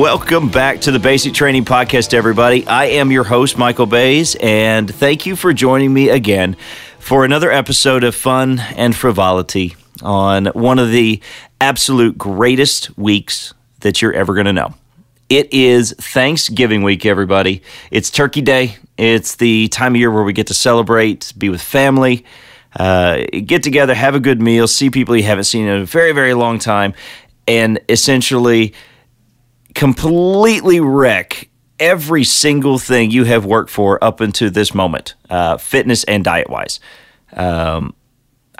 Welcome back to the Basic Training Podcast, everybody. I am your host, Michael Bayes, and thank you for joining me again for another episode of fun and frivolity on one of the absolute greatest weeks that you're ever going to know. It is Thanksgiving week, everybody. It's Turkey Day. It's the time of year where we get to celebrate, be with family, get together, have a good meal, see people you haven't seen in a very, very long time, and essentially completely wreck every single thing you have worked for up until this moment, fitness and diet-wise. I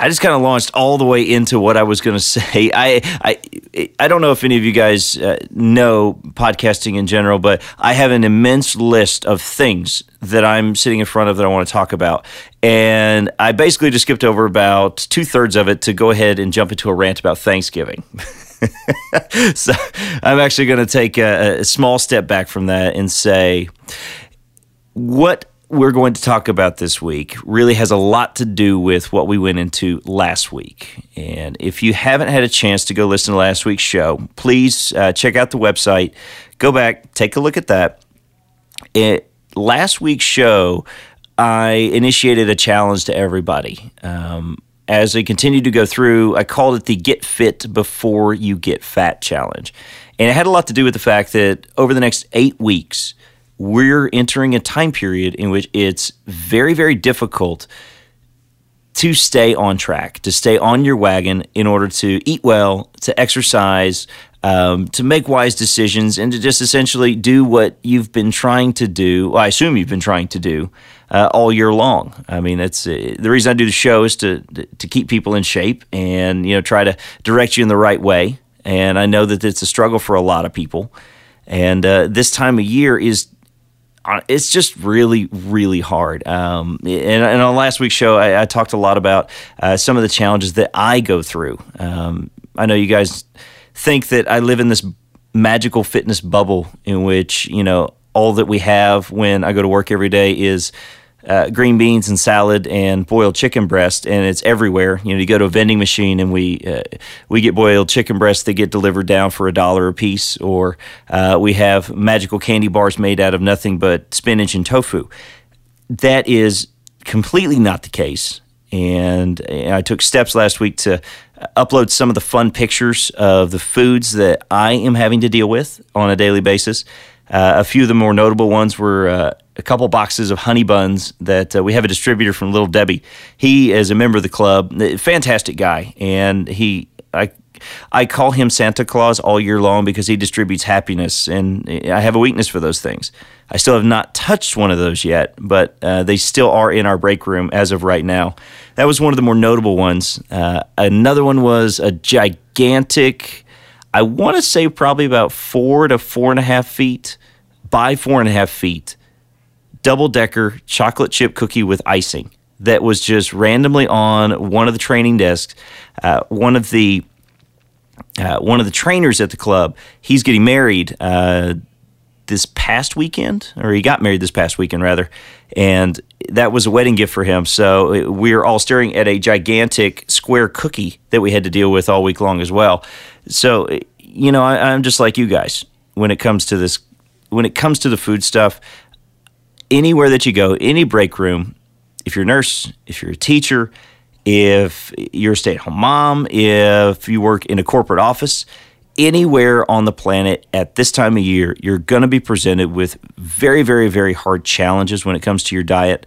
just kind of launched all the way into what I was going to say. I don't know if any of you guys know podcasting in general, but I have an immense list of things that I'm sitting in front of that I want to talk about. And I basically just skipped over about two-thirds of it to go ahead and jump into a rant about Thanksgiving. So I'm actually going to take a small step back from that and say what we're going to talk about this week really has a lot to do with what we went into last week. And if you haven't had a chance to go listen to last week's show, please check out the website, go back, take a look at that. Last week's show, I initiated a challenge to everybody. As I continued to go through, I called it the Get Fit Before You Get Fat Challenge. And it had a lot to do with the fact that over the next 8 weeks, we're entering a time period in which it's very, very difficult to stay on track, to stay on your wagon in order to eat well, to exercise, to make wise decisions, and to just essentially do what you've been trying to do, I assume you've been trying to do, all year long. I mean, that's the reason I do the show is to keep people in shape and, you know, try to direct you in the right way. And I know that it's a struggle for a lot of people. And this time of year is it's just really, really hard. And on last week's show, I talked a lot about some of the challenges that I go through. I know you guys think that I live in this magical fitness bubble in which, you know, all that we have when I go to work every day is green beans and salad and boiled chicken breast, and it's everywhere. You know, you go to a vending machine and we get boiled chicken breasts that get delivered down for $1 a piece, or we have magical candy bars made out of nothing but spinach and tofu. That is completely not the case. And I took steps last week to upload some of the fun pictures of the foods that I am having to deal with on a daily basis. A few of the more notable ones were a couple boxes of honey buns that we have a distributor from Little Debbie. He is a member of the club, fantastic guy, and I call him Santa Claus all year long because he distributes happiness, and I have a weakness for those things. I still have not touched one of those yet, but they still are in our break room as of right now. That was one of the more notable ones. Another one was a gigantic, I want to say probably about 4 to 4.5 feet by 4.5 feet, double-decker chocolate chip cookie with icing that was just randomly on one of the training desks. One of the trainers at the club, he's getting married he got married this past weekend, rather, and that was a wedding gift for him. So we were all staring at a gigantic square cookie that we had to deal with all week long as well. So, you know, I'm just like you guys when it comes to this, when it comes to the food stuff. Anywhere that you go, any break room, if you're a nurse, if you're a teacher, if you're a stay-at-home mom, if you work in a corporate office, anywhere on the planet at this time of year, you're going to be presented with very, very, very hard challenges when it comes to your diet.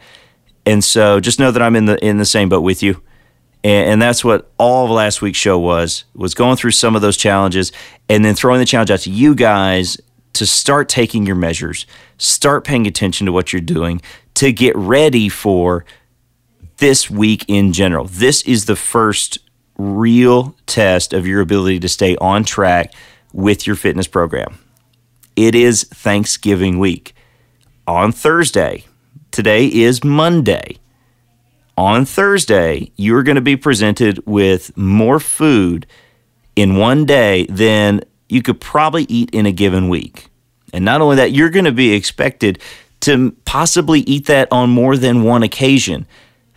And so just know that I'm in the same boat with you. And that's what all of last week's show was going through some of those challenges and then throwing the challenge out to you guys to start taking your measures, start paying attention to what you're doing, to get ready for this week in general. This is the first real test of your ability to stay on track with your fitness program. It is Thanksgiving week. On Thursday, today is Monday. On Thursday, you're going to be presented with more food in one day than you could probably eat in a given week. And not only that, you're going to be expected to possibly eat that on more than one occasion.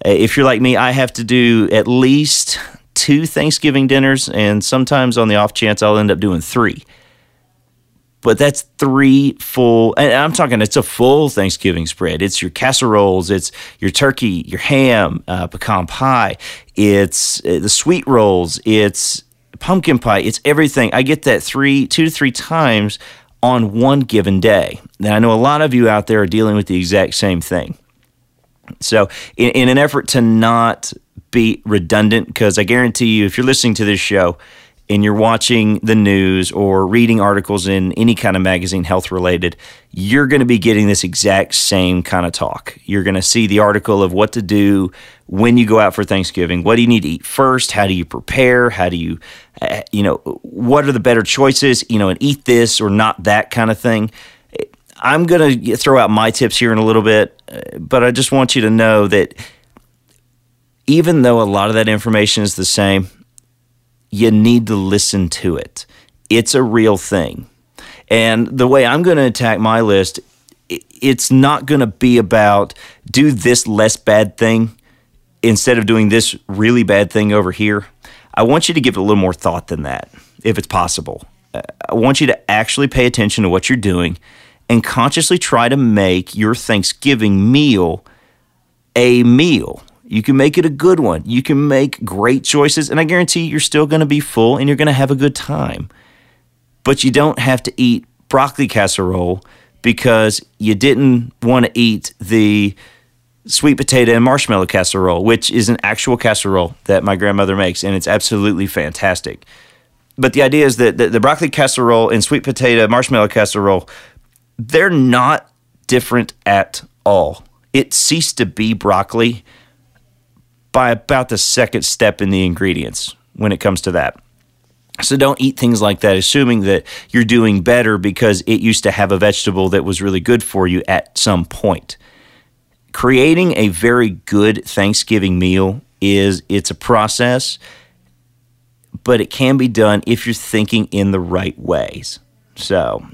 If you're like me, I have to do at least 2 Thanksgiving dinners, and sometimes on the off chance I'll end up doing 3. But that's three full, and I'm talking, it's a full Thanksgiving spread. It's your casseroles, it's your turkey, your ham, pecan pie, it's the sweet rolls, it's pumpkin pie, it's everything. I get that two to three times on one given day. Now, I know a lot of you out there are dealing with the exact same thing. So in an effort to not be redundant, because I guarantee you, if you're listening to this show, and you're watching the news or reading articles in any kind of magazine, health-related, you're going to be getting this exact same kind of talk. You're going to see the article of what to do when you go out for Thanksgiving. What do you need to eat first? How do you prepare? How do you, what are the better choices? And eat this or not that kind of thing. I'm going to throw out my tips here in a little bit, but I just want you to know that even though a lot of that information is the same, you need to listen to it. It's a real thing. And the way I'm going to attack my list, it's not going to be about do this less bad thing instead of doing this really bad thing over here. I want you to give it a little more thought than that, if it's possible. I want you to actually pay attention to what you're doing and consciously try to make your Thanksgiving meal a meal. You can make it a good one. You can make great choices, and I guarantee you're still going to be full and you're going to have a good time. But you don't have to eat broccoli casserole because you didn't want to eat the sweet potato and marshmallow casserole, which is an actual casserole that my grandmother makes, and it's absolutely fantastic. But the idea is that the broccoli casserole and sweet potato marshmallow casserole, they're not different at all. It ceased to be broccoli by about the second step in the ingredients when it comes to that. So don't eat things like that, assuming that you're doing better because it used to have a vegetable that was really good for you at some point. Creating a very good Thanksgiving meal it's a process, but it can be done if you're thinking in the right ways. So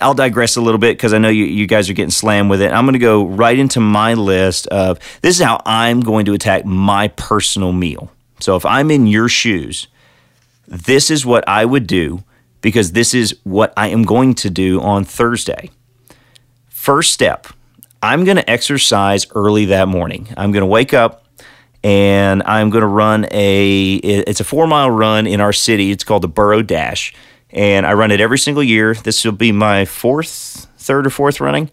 I'll digress a little bit because I know you guys are getting slammed with it. I'm going to go right into my list of this is how I'm going to attack my personal meal. So if I'm in your shoes, this is what I would do because this is what I am going to do on Thursday. First step, I'm going to exercise early that morning. I'm going to wake up. And I'm going to run it's a 4-mile run in our city. It's called the Burrow Dash. And I run it every single year. This will be my third or fourth running.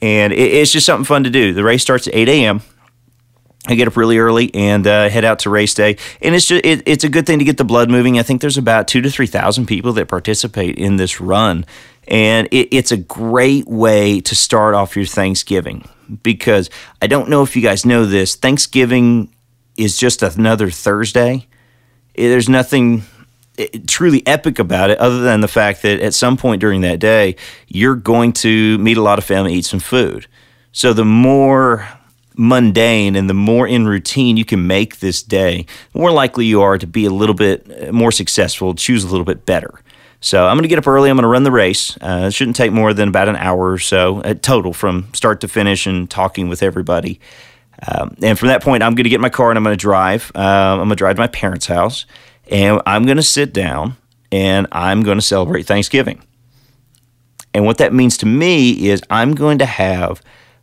And it's just something fun to do. The race starts at 8 a.m. I get up really early and head out to race day. And it's a good thing to get the blood moving. I think there's about 2,000 to 3,000 people that participate in this run. And it's a great way to start off your Thanksgiving because I don't know if you guys know this. Thanksgiving is just another Thursday. There's nothing truly epic about it other than the fact that at some point during that day, you're going to meet a lot of family, eat some food. So the more mundane and the more in routine you can make this day, the more likely you are to be a little bit more successful, choose a little bit better. So I'm going to get up early. I'm going to run the race. It shouldn't take more than about an hour or so total from start to finish and talking with everybody. And from that point, I'm going to get in my car and I'm going to drive. I'm going to drive to my parents' house. And I'm going to sit down and I'm going to celebrate Thanksgiving. And what that means to me is I'm going to have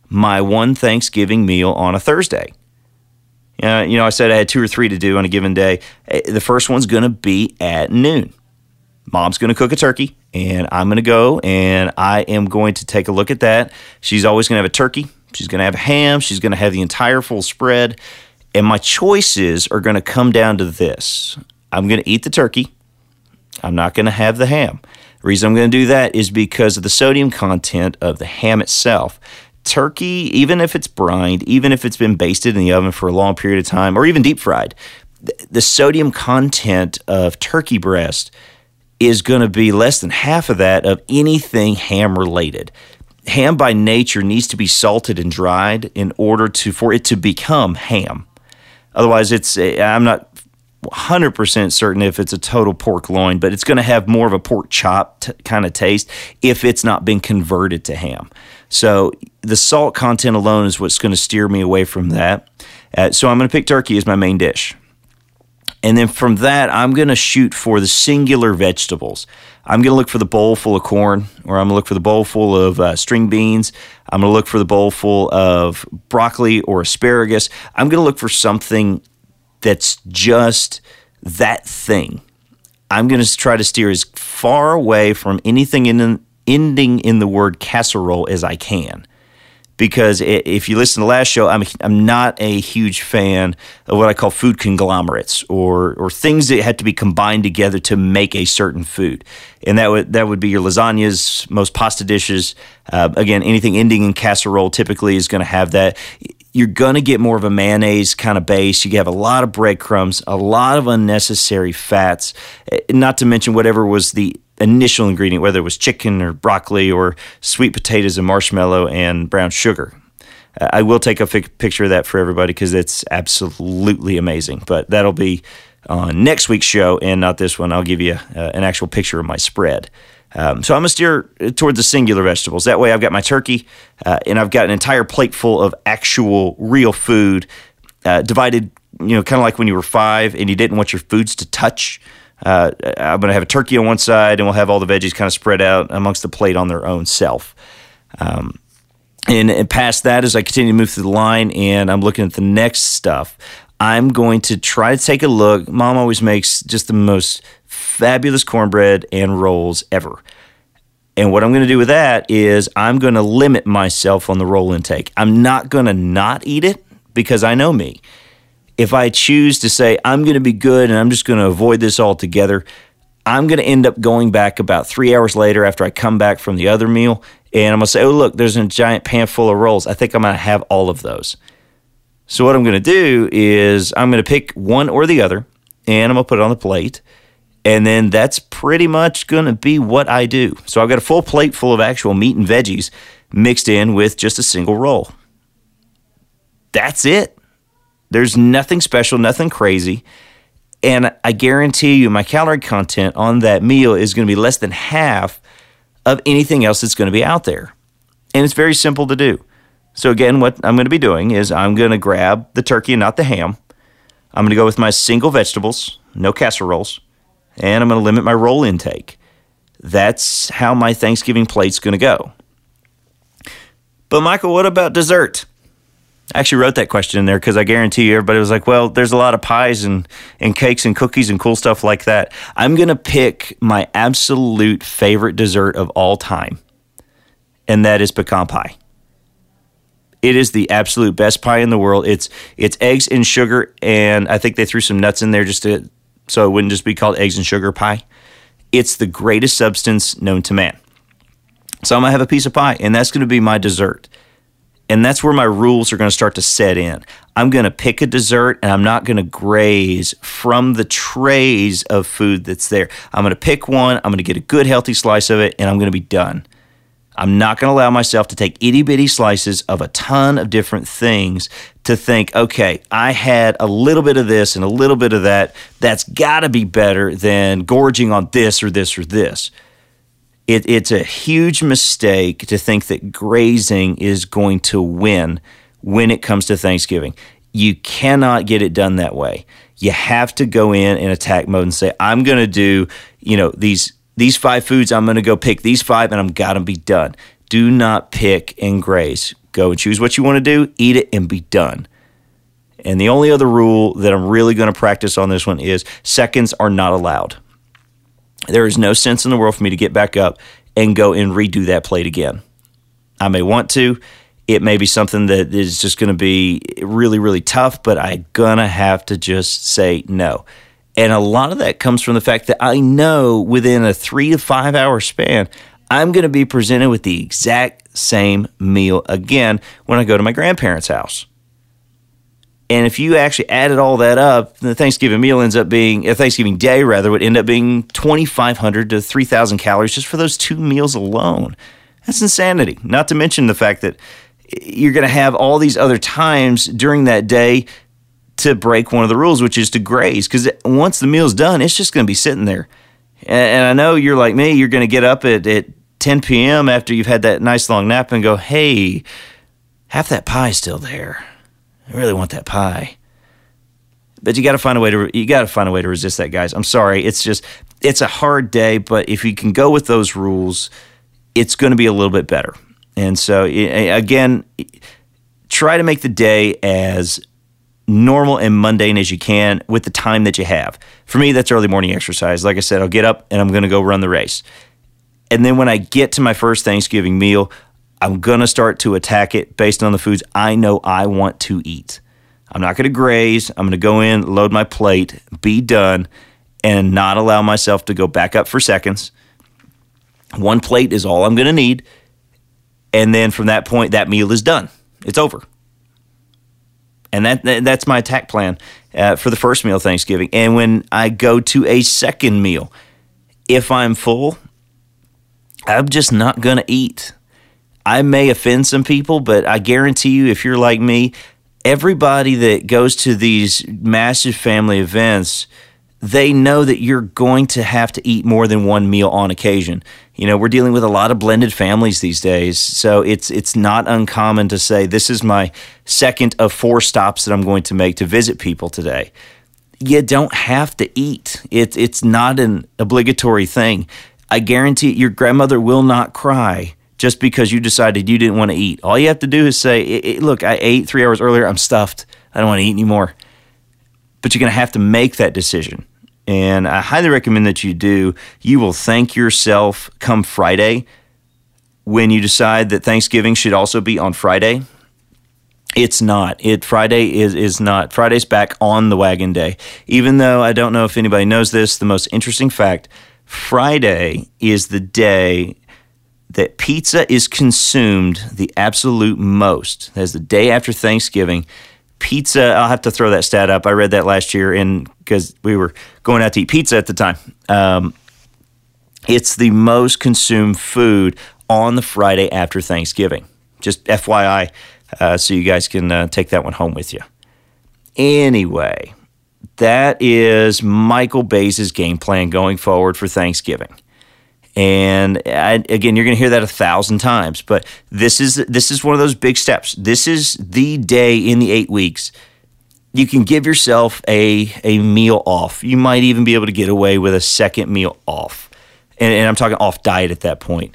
my one Thanksgiving meal on a Thursday. I said I had two or three to do on a given day. The first one's going to be at noon. Mom's going to cook a turkey, and I'm going to go, and I am going to take a look at that. She's always going to have a turkey. She's going to have a ham. She's going to have the entire full spread, and my choices are going to come down to this. I'm going to eat the turkey. I'm not going to have the ham. The reason I'm going to do that is because of the sodium content of the ham itself. Turkey, even if it's brined, even if it's been basted in the oven for a long period of time, or even deep fried, the sodium content of turkey breast is going to be less than half of that of anything ham-related. Ham by nature needs to be salted and dried in order for it to become ham. Otherwise, I'm not 100% certain if it's a total pork loin, but it's going to have more of a pork chop kind of taste if it's not been converted to ham. So the salt content alone is what's going to steer me away from that. So I'm going to pick turkey as my main dish. And then from that, I'm going to shoot for the singular vegetables. I'm going to look for the bowl full of corn, or I'm going to look for the bowl full of string beans. I'm going to look for the bowl full of broccoli or asparagus. I'm going to look for something that's just that thing. I'm going to try to steer as far away from anything ending in the word casserole as I can. Because if you listen to the last show, I'm not a huge fan of what I call food conglomerates or things that had to be combined together to make a certain food. And that would be your lasagnas, most pasta dishes. Again, anything ending in casserole typically is going to have that. You're going to get more of a mayonnaise kind of base. You have a lot of breadcrumbs, a lot of unnecessary fats, not to mention whatever was the initial ingredient, whether it was chicken or broccoli or sweet potatoes and marshmallow and brown sugar. I will take a picture of that for everybody because it's absolutely amazing. But that'll be on next week's show and not this one. I'll give you an actual picture of my spread. So I'm going to steer towards the singular vegetables. That way I've got my turkey and I've got an entire plate full of actual real food divided, kind of like when you were 5 and you didn't want your foods to touch. I'm going to have a turkey on one side, and we'll have all the veggies kind of spread out amongst the plate on their own self. And past that, as I continue to move through the line and I'm looking at the next stuff, I'm going to try to take a look. Mom always makes just the most fabulous cornbread and rolls ever. And what I'm going to do with that is I'm going to limit myself on the roll intake. I'm not going to not eat it because I know me. If I choose to say, I'm going to be good and I'm just going to avoid this altogether, I'm going to end up going back about 3 hours later after I come back from the other meal, and I'm going to say, oh, look, there's a giant pan full of rolls. I think I'm going to have all of those. So what I'm going to do is I'm going to pick one or the other, and I'm going to put it on the plate, and then that's pretty much going to be what I do. So I've got a full plate full of actual meat and veggies mixed in with just a single roll. That's it. There's nothing special, nothing crazy, and I guarantee you my calorie content on that meal is going to be less than half of anything else that's going to be out there, and it's very simple to do. So again, what I'm going to be doing is I'm going to grab the turkey and not the ham. I'm going to go with my single vegetables, no casseroles, and I'm going to limit my roll intake. That's how my Thanksgiving plate's going to go. But Michael, what about dessert? I actually wrote that question in there because I guarantee you everybody was like, well, there's a lot of pies and cakes and cookies and cool stuff like that. I'm going to pick my absolute favorite dessert of all time, and that is pecan pie. It is the absolute best pie in the world. It's eggs and sugar, and I think they threw some nuts in there so it wouldn't just be called eggs and sugar pie. It's the greatest substance known to man. So I'm going to have a piece of pie, and that's going to be my dessert. And that's where my rules are going to start to set in. I'm going to pick a dessert, and I'm not going to graze from the trays of food that's there. I'm going to pick one. I'm going to get a good, healthy slice of it, and I'm going to be done. I'm not going to allow myself to take itty-bitty slices of a ton of different things to think, okay, I had a little bit of this and a little bit of that. That's got to be better than gorging on this or this or this. It's a huge mistake to think that grazing is going to win when it comes to Thanksgiving. You cannot get it done that way. You have to go in attack mode and say, I'm going to do, these 5 foods. I'm going to go pick these 5, and I'm got to be done. Do not pick and graze. Go and choose what you want to do, eat it, and be done. And the only other rule that I'm really going to practice on this one is seconds are not allowed. There is no sense in the world for me to get back up and go and redo that plate again. I may want to. It may be something that is just going to be really, really tough, but I'm going to have to just say no. And a lot of that comes from the fact that I know within a 3 to 5 hour span, I'm going to be presented with the exact same meal again when I go to my grandparents' house. And if you actually added all that up, the Thanksgiving meal ends up being, Thanksgiving Day rather, would end up being 2,500 to 3,000 calories just for those 2 meals alone. That's insanity. Not to mention the fact that you're going to have all these other times during that day to break one of the rules, which is to graze. Because once the meal's done, it's just going to be sitting there. And I know you're like me, you're going to get up at 10 p.m. after you've had that nice long nap and go, hey, half that pie's still there. I really want that pie. But you got to find a way to resist that, guys. I'm sorry. It's just it's a hard day, but if you can go with those rules, it's going to be a little bit better. And so, again, try to make the day as normal and mundane as you can with the time that you have. For me, that's early morning exercise. Like I said, I'll get up and I'm going to go run the race. And then when I get to my first Thanksgiving meal, I'm going to start to attack it based on the foods I know I want to eat. I'm not going to graze. I'm going to go in, load my plate, be done, and not allow myself to go back up for seconds. One plate is all I'm going to need. And then from that point, that meal is done. It's over. And that's my attack plan for the first meal of Thanksgiving. And when I go to a second meal, if I'm full, I'm just not going to eat. I may offend some people, but I guarantee you, if you're like me, everybody that goes to these massive family events, they know that you're going to have to eat more than one meal on occasion. You know, we're dealing with a lot of blended families these days, so it's not uncommon to say, this is my second of four stops that I'm going to make to visit people today. You don't have to eat. It's not an obligatory thing. I guarantee your grandmother will not cry just because you decided you didn't want to eat. All you have to do is say, look, I ate 3 hours earlier. I'm stuffed. I don't want to eat anymore. But you're going to have to make that decision. And I highly recommend that you do. You will thank yourself come Friday when you decide that Thanksgiving should also be on Friday. It's not. Friday is not. Friday's back on the wagon day. Even though I don't know if anybody knows this, the most interesting fact, Friday is the day that pizza is consumed the absolute most. That's the day after Thanksgiving. Pizza, I'll have to throw that stat up. I read that last year because we were going out to eat pizza at the time. It's the most consumed food on the Friday after Thanksgiving. Just FYI, so you guys can take that one home with you. Anyway, that is Michael Bayes' game plan going forward for Thanksgiving. And again, you're going to hear that 1,000 times, but this is one of those big steps. This is the day in the 8 weeks you can give yourself a meal off. You might even be able to get away with a second meal off. And I'm talking off diet at that point.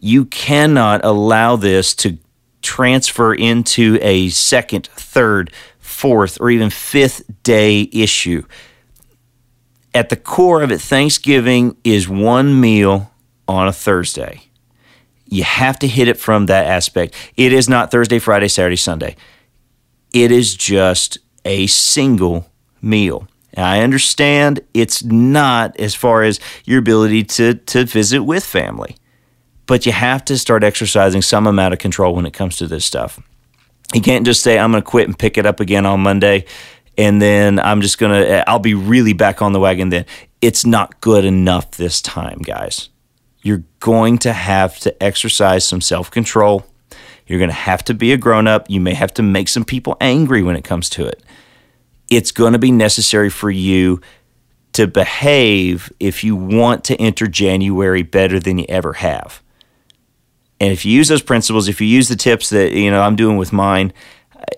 You cannot allow this to transfer into a second, third, fourth, or even fifth day issue. At the core of it, Thanksgiving is one meal on a Thursday. You have to hit it from that aspect. It is not Thursday, Friday, Saturday, Sunday. It is just a single meal. And I understand it's not as far as your ability to visit with family, but you have to start exercising some amount of control when it comes to this stuff. You can't just say, I'm going to quit and pick it up again on Monday. And then I'll be really back on the wagon then. It's not good enough this time, guys. You're going to have to exercise some self-control. You're going to have to be a grown-up. You may have to make some people angry when it comes to it. It's going to be necessary for you to behave if you want to enter January better than you ever have. And if you use those principles, if you use the tips that I'm doing with mine,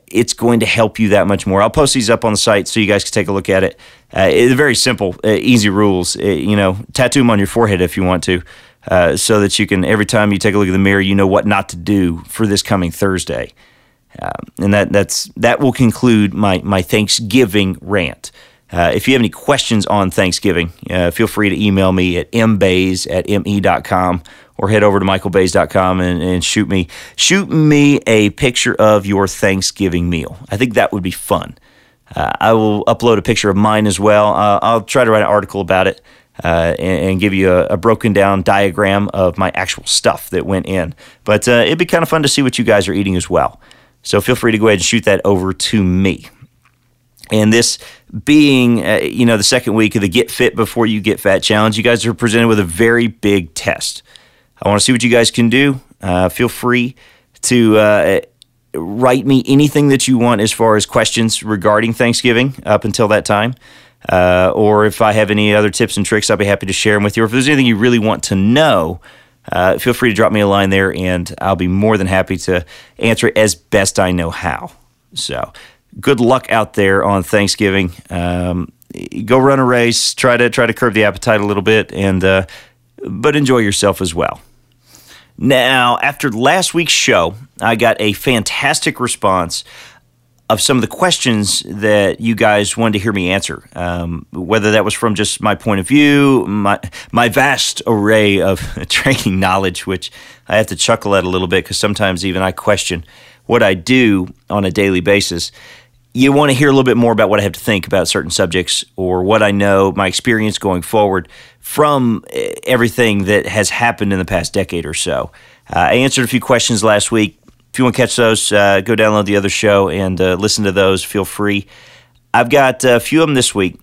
it's going to help you that much more. I'll post these up on the site so you guys can take a look at it. It's very simple, easy rules. Tattoo them on your forehead if you want to, so that you can, every time you take a look in the mirror, you know what not to do for this coming Thursday. And that will conclude my Thanksgiving rant. If you have any questions on Thanksgiving, feel free to email me at mbayes@me.com. Or head over to michaelbayes.com and shoot me a picture of your Thanksgiving meal. I think that would be fun. I will upload a picture of mine as well. I'll try to write an article about it and give you a broken down diagram of my actual stuff that went in. But it'd be kind of fun to see what you guys are eating as well. So feel free to go ahead and shoot that over to me. And this being, the second week of the Get Fit Before You Get Fat Challenge, you guys are presented with a very big test. I want to see what you guys can do. Feel free to write me anything that you want as far as questions regarding Thanksgiving up until that time. Or if I have any other tips and tricks, I'll be happy to share them with you. Or if there's anything you really want to know, feel free to drop me a line there, and I'll be more than happy to answer it as best I know how. So good luck out there on Thanksgiving. go run a race, try to curb the appetite a little bit, and but enjoy yourself as well. Now, after last week's show, I got a fantastic response of some of the questions that you guys wanted to hear me answer, whether that was from just my point of view, my vast array of training knowledge, which I have to chuckle at a little bit because sometimes even I question what I do on a daily basis. You want to hear a little bit more about what I have to think about certain subjects or what I know, my experience going forward from everything that has happened in the past decade or so. I answered a few questions last week. If you want to catch those, go download the other show and listen to those. Feel free. I've got a few of them this week.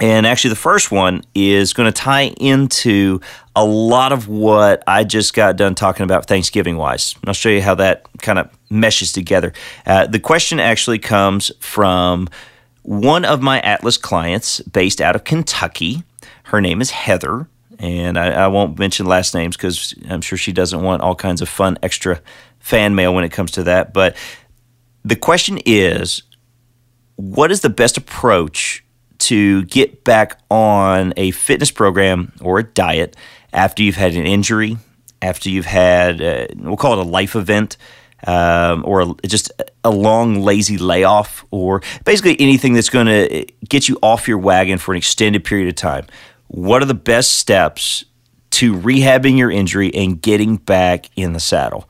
And actually, the first one is going to tie into a lot of what I just got done talking about Thanksgiving-wise. And I'll show you how that kind of meshes together. The question actually comes from one of my Atlas clients based out of Kentucky. Her name is Heather. And I won't mention last names because I'm sure she doesn't want all kinds of fun extra fan mail when it comes to that. But the question is, what is the best approach to get back on a fitness program or a diet after you've had an injury, after you've had, we'll call it a life event, or just a long, lazy layoff, or basically anything that's going to get you off your wagon for an extended period of time? What are the best steps to rehabbing your injury and getting back in the saddle?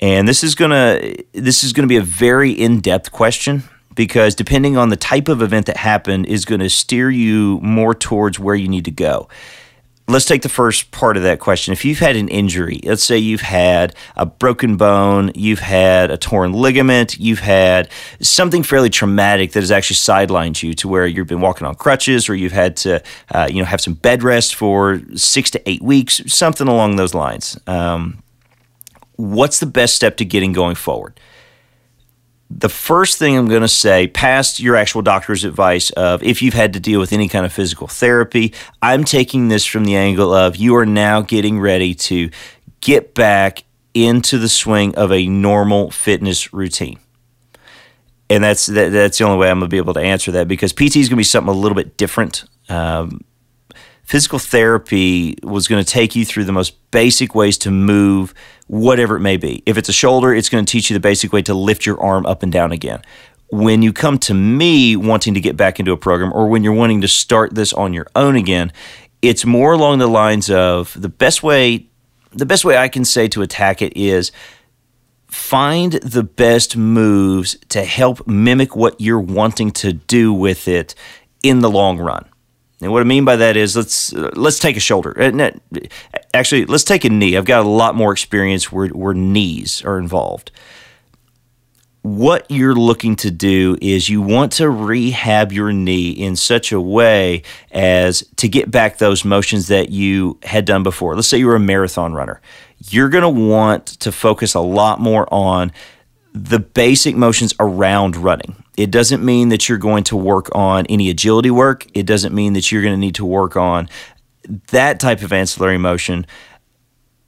And this is gonna be a very in-depth question, because depending on the type of event that happened is going to steer you more towards where you need to go. Let's take the first part of that question. If you've had an injury, let's say you've had a broken bone, you've had a torn ligament, you've had something fairly traumatic that has actually sidelined you to where you've been walking on crutches, or you've had to have some bed rest for 6 to 8 weeks, something along those lines. What's the best step to getting going forward? The first thing I'm going to say, past your actual doctor's advice of if you've had to deal with any kind of physical therapy, I'm taking this from the angle of you are now getting ready to get back into the swing of a normal fitness routine. And that's the only way I'm going to be able to answer that, because PT is going to be something a little bit different. Physical therapy was going to take you through the most basic ways to move, whatever it may be. If it's a shoulder, it's going to teach you the basic way to lift your arm up and down again. When you come to me wanting to get back into a program, or when you're wanting to start this on your own again, it's more along the lines of the best way I can say to attack it is find the best moves to help mimic what you're wanting to do with it in the long run. And what I mean by that is let's take a shoulder. Actually, let's take a knee. I've got a lot more experience where knees are involved. What you're looking to do is you want to rehab your knee in such a way as to get back those motions that you had done before. Let's say you were a marathon runner. You're going to want to focus a lot more on the basic motions around running. It doesn't mean that you're going to work on any agility work. It doesn't mean that you're going to need to work on that type of ancillary motion.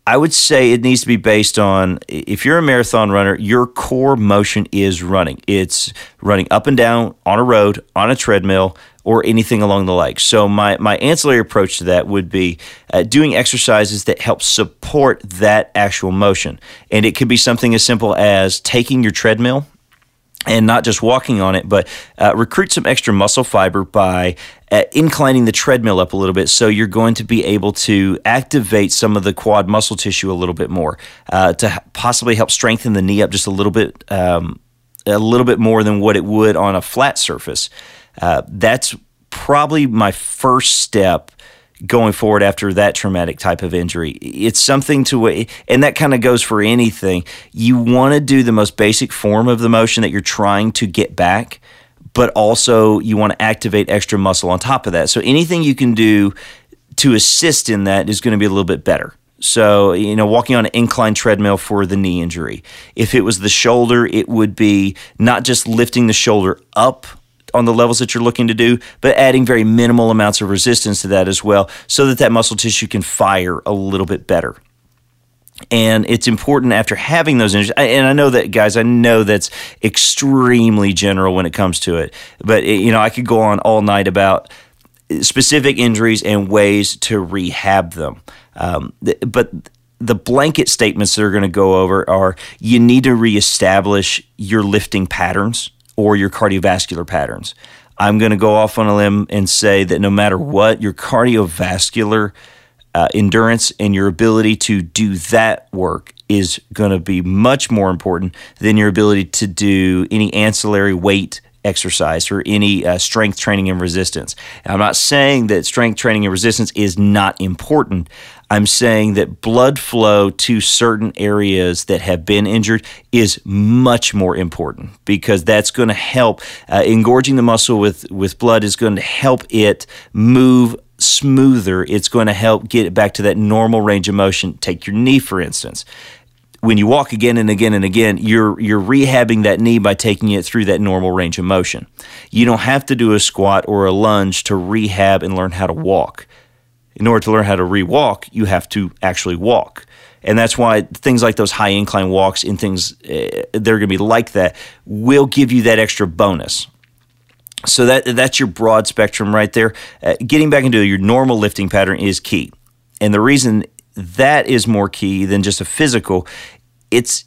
I would say it needs to be based on, if you're a marathon runner, your core motion is running. It's running up and down, on a road, on a treadmill, or anything along the like. So my ancillary approach to that would be doing exercises that help support that actual motion. And it could be something as simple as taking your treadmill and not just walking on it, but recruit some extra muscle fiber by inclining the treadmill up a little bit, so you're going to be able to activate some of the quad muscle tissue a little bit more to possibly help strengthen the knee up just a little bit more than what it would on a flat surface. That's probably my first step going forward after that traumatic type of injury. It's something to, and that kind of goes for anything. You want to do the most basic form of the motion that you're trying to get back, but also you want to activate extra muscle on top of that. So anything you can do to assist in that is going to be a little bit better. So, walking on an inclined treadmill for the knee injury. If it was the shoulder, it would be not just lifting the shoulder up on the levels that you're looking to do, but adding very minimal amounts of resistance to that as well, so that muscle tissue can fire a little bit better. And it's important after having those injuries, and I know that, guys, I know that's extremely general when it comes to it, but I could go on all night about specific injuries and ways to rehab them. But the blanket statements that are going to go over are you need to reestablish your lifting patterns or your cardiovascular patterns. I'm going to go off on a limb and say that no matter what, your cardiovascular endurance and your ability to do that work is going to be much more important than your ability to do any ancillary weight exercise or any strength training and resistance. And I'm not saying that strength training and resistance is not important. I'm saying that blood flow to certain areas that have been injured is much more important because that's going to help. Engorging the muscle with blood is going to help it move smoother. It's going to help get it back to that normal range of motion. Take your knee, for instance. When you walk again and again and again, you're rehabbing that knee by taking it through that normal range of motion. You don't have to do a squat or a lunge to rehab and learn how to walk. In order to learn how to re-walk, you have to actually walk. And that's why things like those high incline walks and things that are going to be like that will give you that extra bonus. So that's your broad spectrum right there. Getting back into your normal lifting pattern is key. And the reason that is more key than just a physical, it's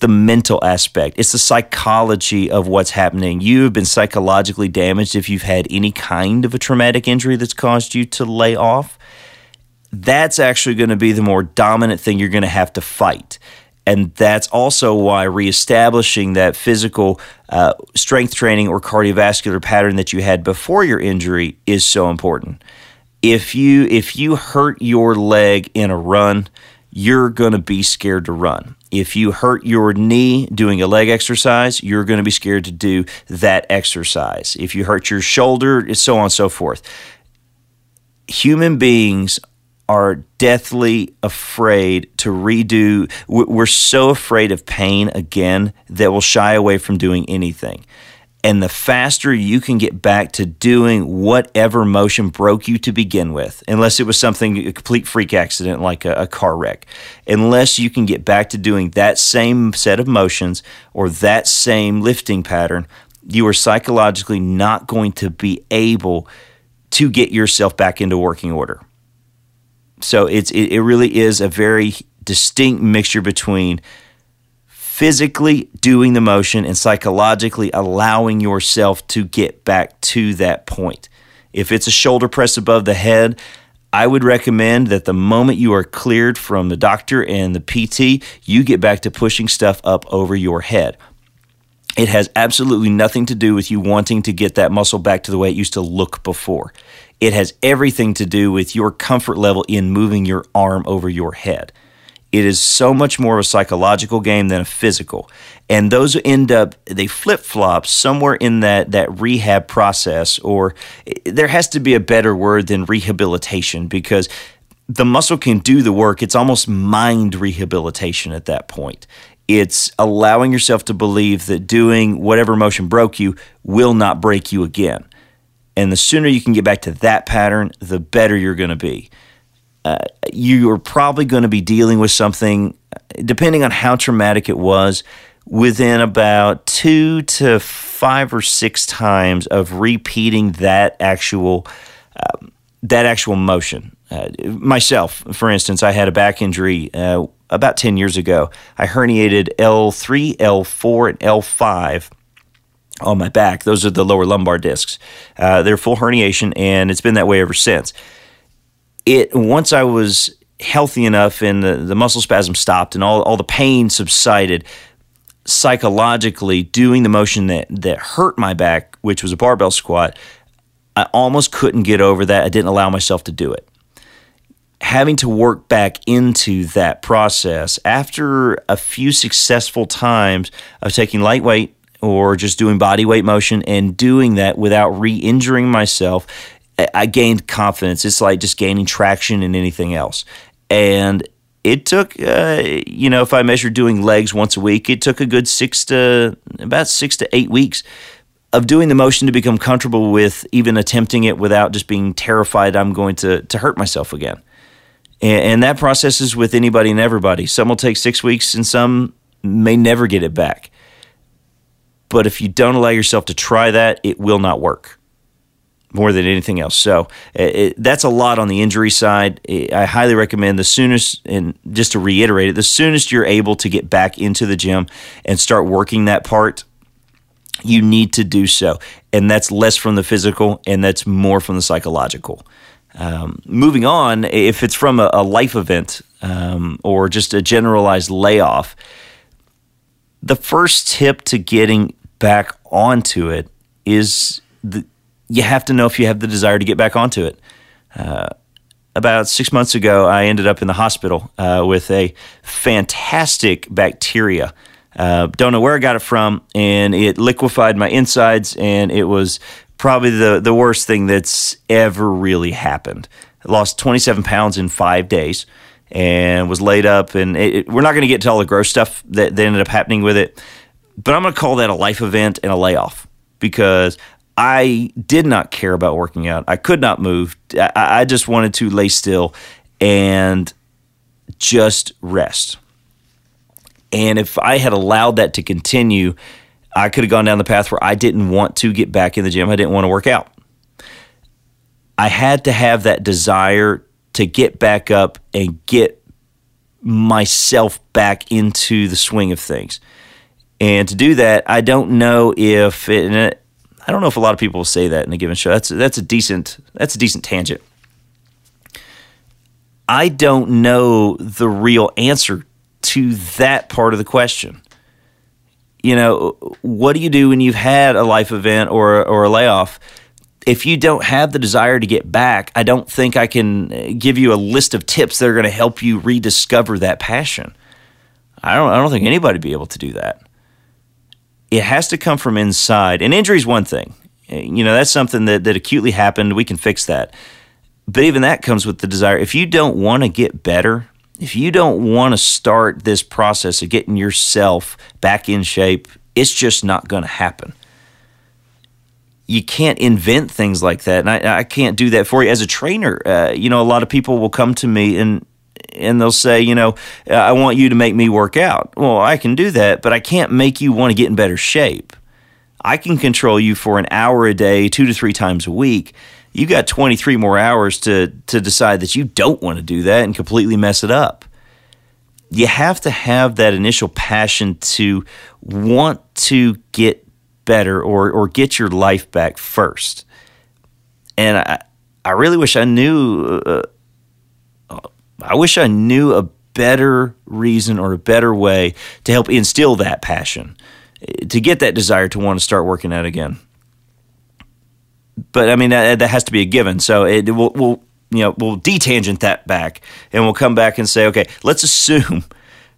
the mental aspect. It's the psychology of what's happening. You've been psychologically damaged if you've had any kind of a traumatic injury that's caused you to lay off. That's actually going to be the more dominant thing you're going to have to fight. And that's also why reestablishing that physical strength training or cardiovascular pattern that you had before your injury is so important. If you hurt your leg in a run, you're going to be scared to run. If you hurt your knee doing a leg exercise, you're going to be scared to do that exercise. If you hurt your shoulder, so on and so forth. Human beings are deathly afraid to redo. We're so afraid of pain again that we'll shy away from doing anything. And the faster you can get back to doing whatever motion broke you to begin with, unless it was something, a complete freak accident like a car wreck, unless you can get back to doing that same set of motions or that same lifting pattern, you are psychologically not going to be able to get yourself back into working order. So it really is a very distinct mixture between physically doing the motion and psychologically allowing yourself to get back to that point. If it's a shoulder press above the head, I would recommend that the moment you are cleared from the doctor and the PT, you get back to pushing stuff up over your head. It has absolutely nothing to do with you wanting to get that muscle back to the way it used to look before. It has everything to do with your comfort level in moving your arm over your head. It is so much more of a psychological game than a physical. And those end up, they flip-flop somewhere in that rehab process, or there has to be a better word than rehabilitation because the muscle can do the work. It's almost mind rehabilitation at that point. It's allowing yourself to believe that doing whatever motion broke you will not break you again. And the sooner you can get back to that pattern, the better you're going to be. You are probably going to be dealing with something, depending on how traumatic it was, within about 2 to 5 or 6 times of repeating that actual motion. Myself, for instance, I had a back injury about 10 years ago. I herniated L3, L4, and L5 on my back. Those are the lower lumbar discs. They're full herniation, and it's been that way ever since. Once I was healthy enough and the muscle spasm stopped and all the pain subsided, psychologically doing the motion that hurt my back, which was a barbell squat, I almost couldn't get over that. I didn't allow myself to do it. Having to work back into that process after a few successful times of taking lightweight or just doing body weight motion and doing that without re-injuring myself, I gained confidence. It's like just gaining traction in anything else. And it took, if I measured doing legs once a week, it took a good 6 to 8 weeks of doing the motion to become comfortable with even attempting it without just being terrified I'm going to hurt myself again. And that process is with anybody and everybody. Some will take 6 weeks and some may never get it back. But if you don't allow yourself to try that, it will not work more than anything else. So that's a lot on the injury side. I highly recommend the soonest, and just to reiterate it, the soonest you're able to get back into the gym and start working that part, you need to do so. And that's less from the physical and that's more from the psychological. Moving on, if it's from a life event or just a generalized layoff, the first tip to getting back onto it is you have to know if you have the desire to get back onto it. About 6 months ago, I ended up in the hospital with a fantastic bacteria. Don't know where I got it from, and it liquefied my insides, and it was probably the worst thing that's ever really happened. I lost 27 pounds in 5 days and was laid up. And we're not going to get to all the gross stuff that ended up happening with it, but I'm going to call that a life event and a layoff because I did not care about working out. I could not move. I just wanted to lay still and just rest. And if I had allowed that to continue, I could have gone down the path where I didn't want to get back in the gym. I didn't want to work out. I had to have that desire to get back up and get myself back into the swing of things. And to do that, I don't know if a lot of people will say that in a given show. That's a decent tangent. I don't know the real answer to that part of the question. You know, what do you do when you've had a life event or a layoff? If you don't have the desire to get back, I don't think I can give you a list of tips that are going to help you rediscover that passion. I don't think anybody would be able to do that. It has to come from inside. And injury is one thing. You know, that's something that acutely happened. We can fix that. But even that comes with the desire. If you don't want to get better, if you don't want to start this process of getting yourself back in shape, it's just not going to happen. You can't invent things like that, and I can't do that for you. As a trainer, a lot of people will come to me and they'll say, I want you to make me work out. Well, I can do that, but I can't make you want to get in better shape. I can control you for an hour a day, 2 to 3 times a week. You got 23 more hours to decide that you don't want to do that and completely mess it up. You have to have that initial passion to want to get better or get your life back first. And I really wish I knew. I wish I knew a better reason or a better way to help instill that passion, to get that desire to want to start working out again. But I mean that has to be a given. So we'll detangent that back, and we'll come back and say, okay, let's assume,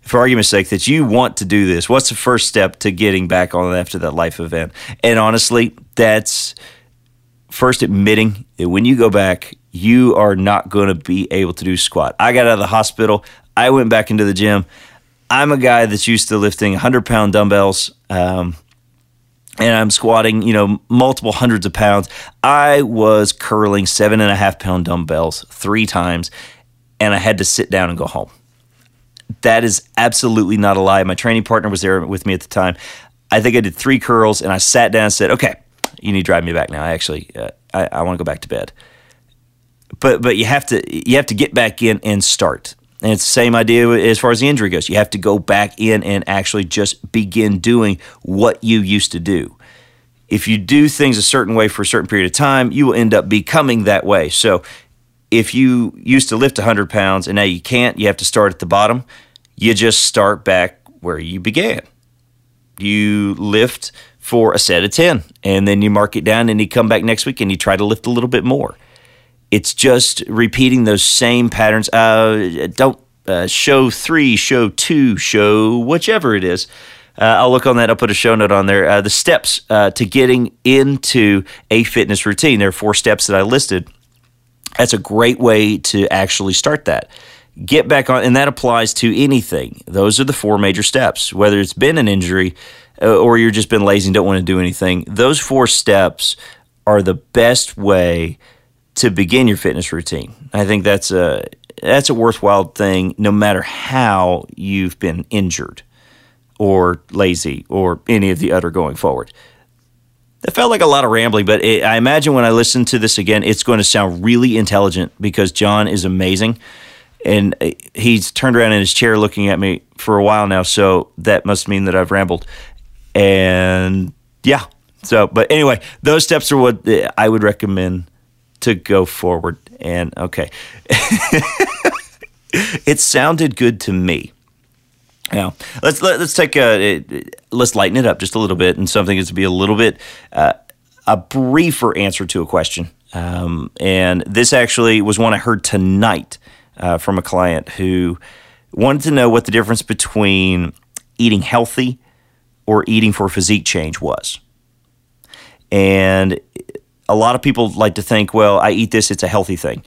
for argument's sake, that you want to do this. What's the first step to getting back on after that life event? And honestly, that's first admitting that when you go back, you are not going to be able to do squat. I got out of the hospital. I went back into the gym. I'm a guy that's used to lifting 100-pound dumbbells. And I'm squatting, multiple hundreds of pounds. I was curling 7.5-pound dumbbells 3 times, and I had to sit down and go home. That is absolutely not a lie. My training partner was there with me at the time. I think I did 3 curls, and I sat down and said, okay, you need to drive me back now. I want to go back to bed. But you have to get back in and start. And it's the same idea as far as the injury goes. You have to go back in and actually just begin doing what you used to do. If you do things a certain way for a certain period of time, you will end up becoming that way. So if you used to lift 100 pounds and now you can't, you have to start at the bottom. You just start back where you began. You lift for a set of 10, and then you mark it down, and you come back next week and you try to lift a little bit more. It's just repeating those same patterns. Don't show 3, show 2, show whichever it is. I'll look on that. I'll put a show note on there. The steps to getting into a fitness routine. There are 4 steps that I listed. That's a great way to actually start that. Get back on, and that applies to anything. Those are the 4 major steps. Whether it's been an injury or you're just been lazy and don't want to do anything, those 4 steps are the best way to begin your fitness routine. I think that's that's a worthwhile thing no matter how you've been injured or lazy or any of the other going forward. That felt like a lot of rambling, but I imagine when I listen to this again, it's going to sound really intelligent because John is amazing. And he's turned around in his chair looking at me for a while now, so that must mean that I've rambled. And yeah, so, but anyway, those steps are what I would recommend to go forward. And okay, it sounded good to me. Now, let's lighten it up just a little bit, and something is to be a little bit a briefer answer to a question. And this actually was one I heard tonight from a client who wanted to know what the difference between eating healthy or eating for physique change was. And a lot of people like to think, well, I eat this, it's a healthy thing.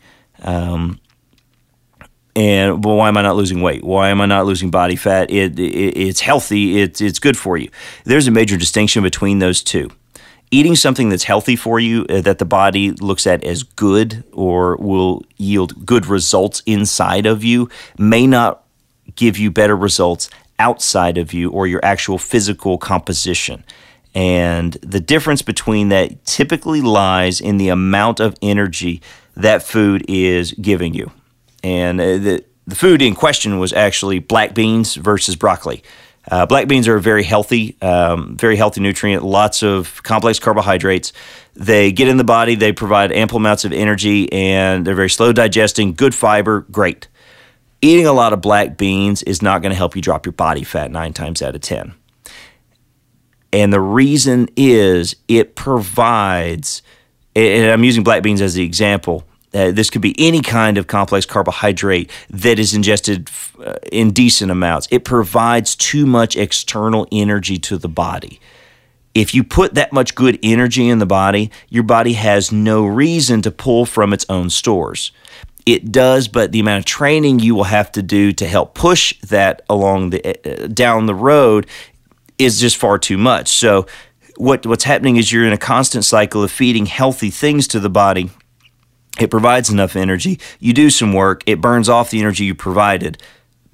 And well, why am I not losing weight? Why am I not losing body fat? It's healthy. It's good for you. There's a major distinction between those two. Eating something that's healthy for you, that the body looks at as good or will yield good results inside of you, may not give you better results outside of you or your actual physical composition. And the difference between that typically lies in the amount of energy that food is giving you. And the food in question was actually black beans versus broccoli. Black beans are a very healthy nutrient, lots of complex carbohydrates. They get in the body, they provide ample amounts of energy, and they're very slow digesting, good fiber, great. Eating a lot of black beans is not going to help you drop your body fat 9 times out of 10. And the reason is it provides, and I'm using black beans as the example, this could be any kind of complex carbohydrate that is ingested in decent amounts. It provides too much external energy to the body. If you put that much good energy in the body, your body has no reason to pull from its own stores. It does, but the amount of training you will have to do to help push that along the down the road is just far too much. So what's happening is you're in a constant cycle of feeding healthy things to the body. It provides enough energy. You do some work. It burns off the energy you provided,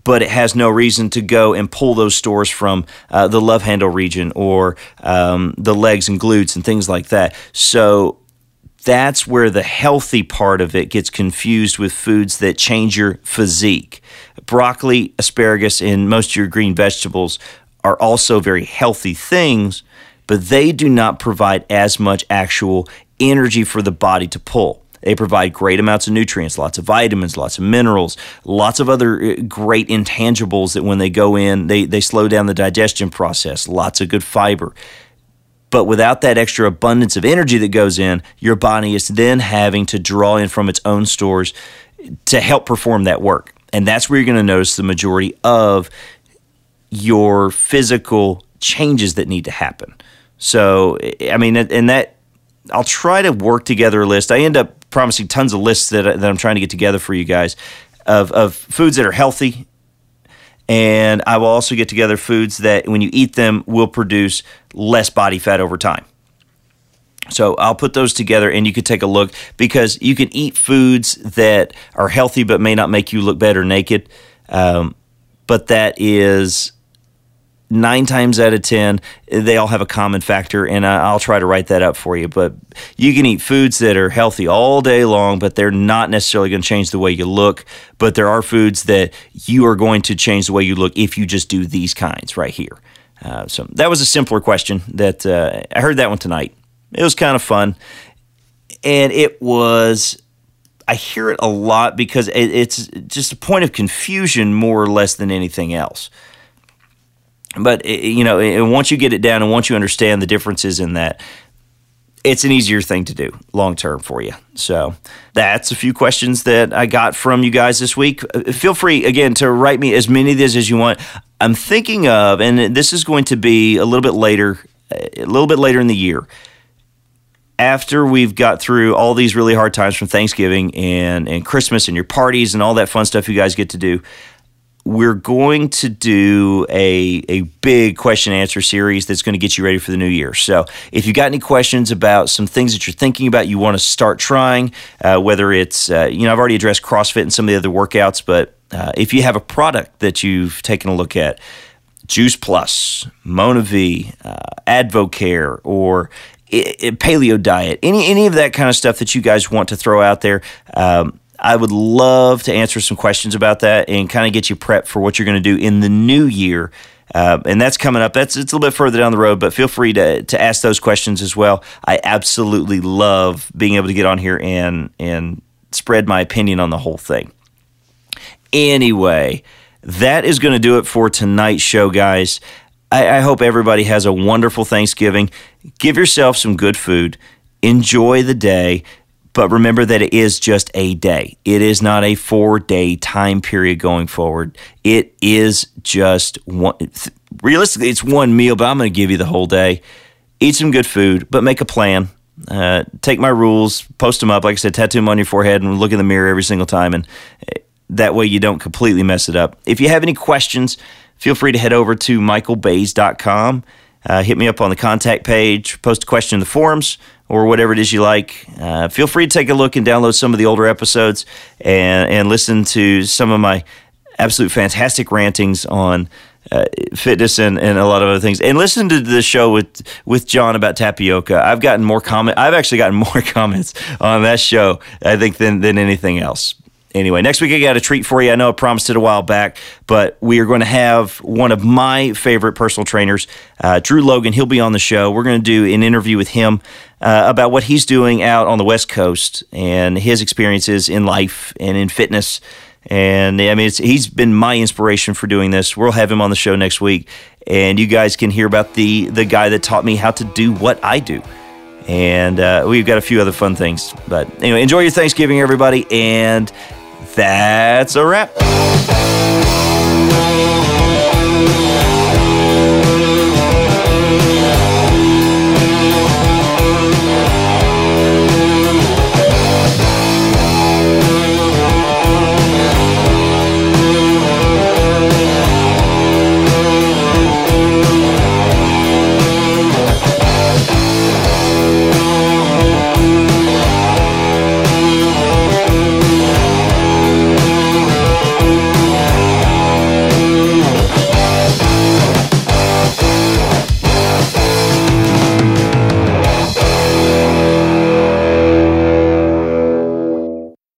but it has no reason to go and pull those stores from the love handle region or the legs and glutes and things like that. So that's where the healthy part of it gets confused with foods that change your physique. Broccoli, asparagus, and most of your green vegetables are also very healthy things, but they do not provide as much actual energy for the body to pull. They provide great amounts of nutrients, lots of vitamins, lots of minerals, lots of other great intangibles that when they go in, they slow down the digestion process, lots of good fiber. But without that extra abundance of energy that goes in, your body is then having to draw in from its own stores to help perform that work. And that's where you're going to notice the majority of your physical changes that need to happen. So, I mean, and that I'll try to work together a list. I end up promising tons of lists that I'm trying to get together for you guys of foods that are healthy. And I will also get together foods that when you eat them will produce less body fat over time. So I'll put those together and you can take a look, because you can eat foods that are healthy but may not make you look better naked. But that is 9 times out of 10, they all have a common factor, and I'll try to write that up for you. But you can eat foods that are healthy all day long, but they're not necessarily going to change the way you look. But there are foods that you are going to change the way you look if you just do these kinds right here. So that was a simpler question that I heard that one tonight. It was kind of fun, and it was... I hear it a lot because it's just a point of confusion more or less than anything else. But, you know, once you get it down and once you understand the differences in that, it's an easier thing to do long term for you. So that's a few questions that I got from you guys this week. Feel free, again, to write me as many of these as you want. I'm thinking of, and this is going to be a little bit later in the year, after we've got through all these really hard times from Thanksgiving and Christmas and your parties and all that fun stuff you guys get to do. We're going to do a big question and answer series that's going to get you ready for the new year. So if you've got any questions about some things that you're thinking about, you want to start trying, whether it's, I've already addressed CrossFit and some of the other workouts, but if you have a product that you've taken a look at, Juice Plus, MonaVie, Advocare, or Paleo Diet, any of that kind of stuff that you guys want to throw out there, I would love to answer some questions about that and kind of get you prepped for what you're going to do in the new year. And that's coming up. It's a little bit further down the road, but feel free to ask those questions as well. I absolutely love being able to get on here and spread my opinion on the whole thing. Anyway, that is going to do it for tonight's show, guys. I hope everybody has a wonderful Thanksgiving. Give yourself some good food. Enjoy the day. But remember that it is just a day. It is not a 4-day time period going forward. It is just one. Realistically, it's one meal, but I'm going to give you the whole day. Eat some good food, but make a plan. Take my rules, post them up. Like I said, tattoo them on your forehead and look in the mirror every single time. And that way you don't completely mess it up. If you have any questions, feel free to head over to michaelbayes.com. Hit me up on the contact page, post a question in the forums, or whatever it is you like. Feel free to take a look and download some of the older episodes and listen to some of my absolute fantastic rantings on fitness and a lot of other things. And listen to the show with John about tapioca. I've actually gotten more comments on that show, I think, than anything else. Anyway, next week I got a treat for you. I know I promised it a while back, but we are going to have one of my favorite personal trainers, Drew Logan. He'll be on the show. We're going to do an interview with him about what he's doing out on the West Coast and his experiences in life and in fitness. And I mean, he's been my inspiration for doing this. We'll have him on the show next week, and you guys can hear about the guy that taught me how to do what I do. And we've got a few other fun things. But anyway, enjoy your Thanksgiving, everybody, and that's a wrap.